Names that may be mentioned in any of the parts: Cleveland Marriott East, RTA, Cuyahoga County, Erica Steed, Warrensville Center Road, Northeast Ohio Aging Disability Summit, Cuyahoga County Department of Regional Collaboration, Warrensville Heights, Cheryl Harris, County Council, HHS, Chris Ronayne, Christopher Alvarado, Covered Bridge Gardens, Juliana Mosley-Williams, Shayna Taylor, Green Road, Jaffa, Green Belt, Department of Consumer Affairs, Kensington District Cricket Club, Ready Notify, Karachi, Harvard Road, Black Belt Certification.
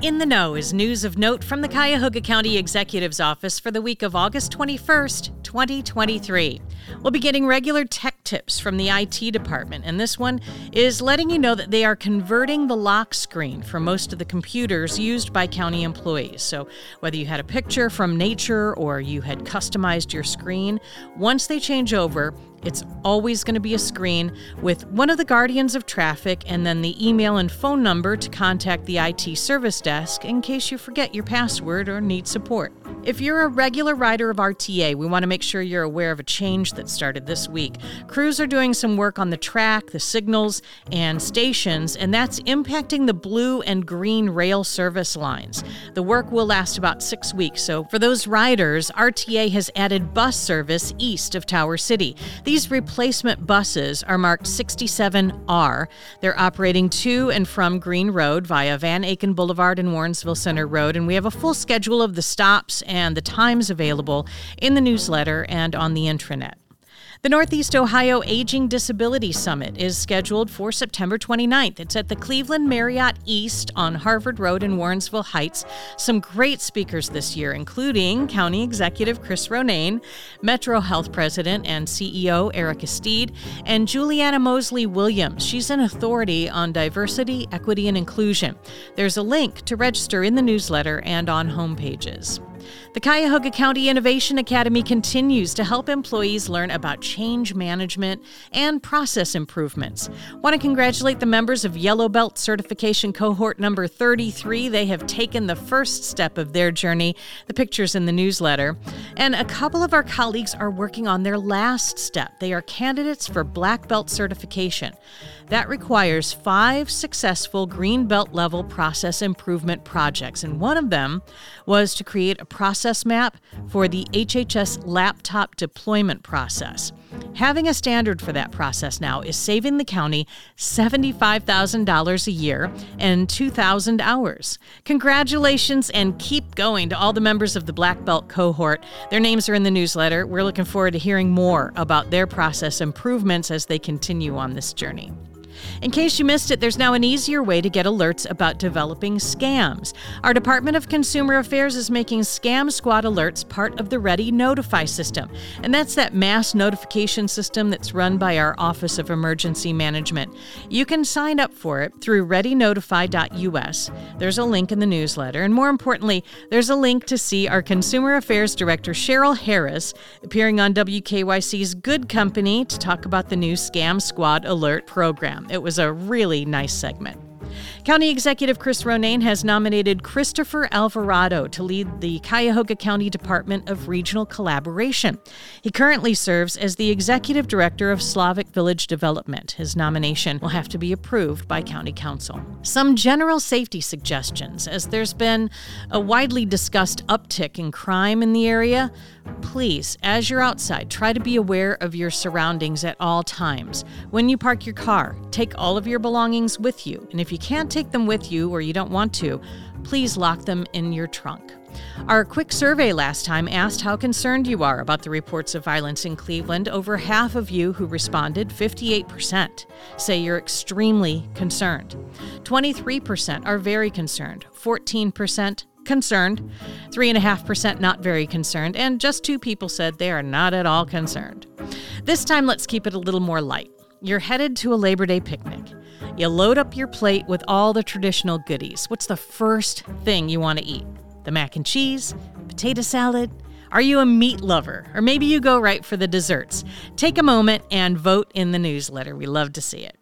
In the Know is news of note from the Cuyahoga County Executive's Office for the week of August 21st, 2023. We'll be getting regular tech tips from the IT department, and this one is letting you know that they are converting the lock screen for most of the computers used by county employees. So whether you had a picture from nature or you had customized your screen, once they change over, it's always going to be a screen with one of the guardians of traffic and then the email and phone number to contact the IT service desk in case you forget your password or need support. If you're a regular rider of RTA, we want to make sure you're aware of a change that started this week. Crews are doing some work on the track, the signals, and stations, and that's impacting the blue and green rail service lines. The work will last about 6 weeks, so for those riders, RTA has added bus service east of Tower City. These replacement buses are marked 67R. They're operating to and from Green Road via Van Aken Boulevard and Warrensville Center Road, and we have a full schedule of the stops and the times available in the newsletter and on the intranet. The Northeast Ohio Aging Disability Summit is scheduled for September 29th. It's at the Cleveland Marriott East on Harvard Road in Warrensville Heights. Some great speakers this year, including County Executive Chris Ronayne, Metro Health President and CEO Erica Steed, and Juliana Mosley-Williams. She's an authority on diversity, equity, and inclusion. There's a link to register in the newsletter and on homepages. The Cuyahoga County Innovation Academy continues to help employees learn about change management and process improvements. Want to congratulate the members of Yellow Belt Certification Cohort number 33. They have taken the first step of their journey. The picture's in the newsletter. And a couple of our colleagues are working on their last step. They are candidates for Black Belt Certification. That requires 5 successful Green Belt level process improvement projects, and one of them was to create a process map for the HHS laptop deployment process. Having a standard for that process now is saving the county $75,000 a year and 2,000 hours. Congratulations, and keep going to all the members of the Black Belt cohort. Their names are in the newsletter. We're looking forward to hearing more about their process improvements as they continue on this journey. In case you missed it, there's now an easier way to get alerts about developing scams. Our Department of Consumer Affairs is making Scam Squad Alerts part of the Ready Notify system, and that's that mass notification system that's run by our Office of Emergency Management. You can sign up for it through readynotify.us. There's a link in the newsletter, and more importantly, there's a link to see our Consumer Affairs Director, Cheryl Harris, appearing on WKYC's Good Company to talk about the new Scam Squad Alert program. It was a really nice segment. County Executive Chris Ronayne has nominated Christopher Alvarado to lead the Cuyahoga County Department of Regional Collaboration. He currently serves as the Executive Director of Slavic Village Development. His nomination will have to be approved by County Council. Some general safety suggestions. As there's been a widely discussed uptick in crime in the area, please, as you're outside, try to be aware of your surroundings at all times. When you park your car, take all of your belongings with you, and if you can't take them with you or you don't want to, please lock them in your trunk. Our quick survey last time asked how concerned you are about the reports of violence in Cleveland. Over half of you who responded, 58%, say you're extremely concerned. 23% are very concerned, 14% concerned, 3.5% not very concerned, and just 2 people said they are not at all concerned. This time, let's keep it a little more light. You're headed to a Labor Day picnic. You load up your plate with all the traditional goodies. What's the first thing you want to eat? The mac and cheese? Potato salad? Are you a meat lover? Or maybe you go right for the desserts. Take a moment and vote in the newsletter. We love to see it.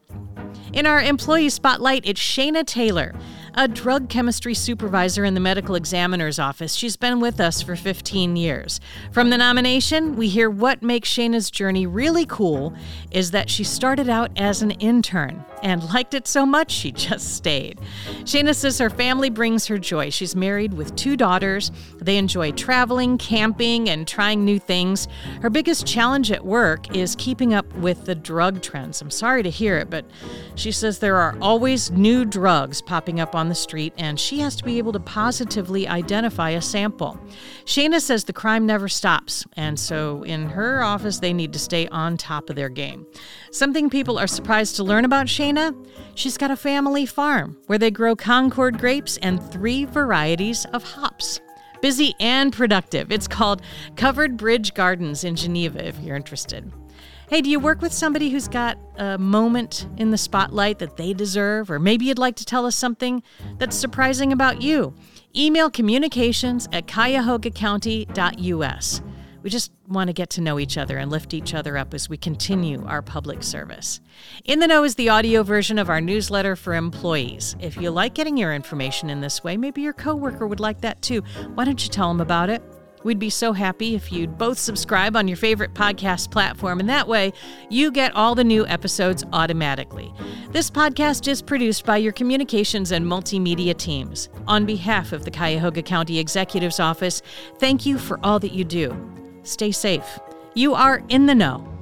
In our employee spotlight, it's Shayna Taylor, a drug chemistry supervisor in the medical examiner's office. She's been with us for 15 years. From the nomination, we hear what makes Shayna's journey really cool is that she started out as an intern and liked it so much she just stayed. Shayna says her family brings her joy. She's married with 2 daughters. They enjoy traveling, camping, and trying new things. Her biggest challenge at work is keeping up with the drug trends. I'm sorry to hear it, but she says there are always new drugs popping up on on the street, and she has to be able to positively identify a sample. Shayna says the crime never stops, and so in her office, they need to stay on top of their game. Something people are surprised to learn about Shayna, she's got a family farm where they grow Concord grapes and 3 varieties of hops. Busy and productive. It's called Covered Bridge Gardens in Geneva, if you're interested. Hey, do you work with somebody who's got a moment in the spotlight that they deserve? Or maybe you'd like to tell us something that's surprising about you. Email communications@CuyahogaCounty.us. We just want to get to know each other and lift each other up as we continue our public service. In the Know is the audio version of our newsletter for employees. If you like getting your information in this way, maybe your coworker would like that too. Why don't you tell them about it? We'd be so happy if you'd both subscribe on your favorite podcast platform, and that way you get all the new episodes automatically. This podcast is produced by your communications and multimedia teams. On behalf of the Cuyahoga County Executive's Office, thank you for all that you do. Stay safe. You are in the know.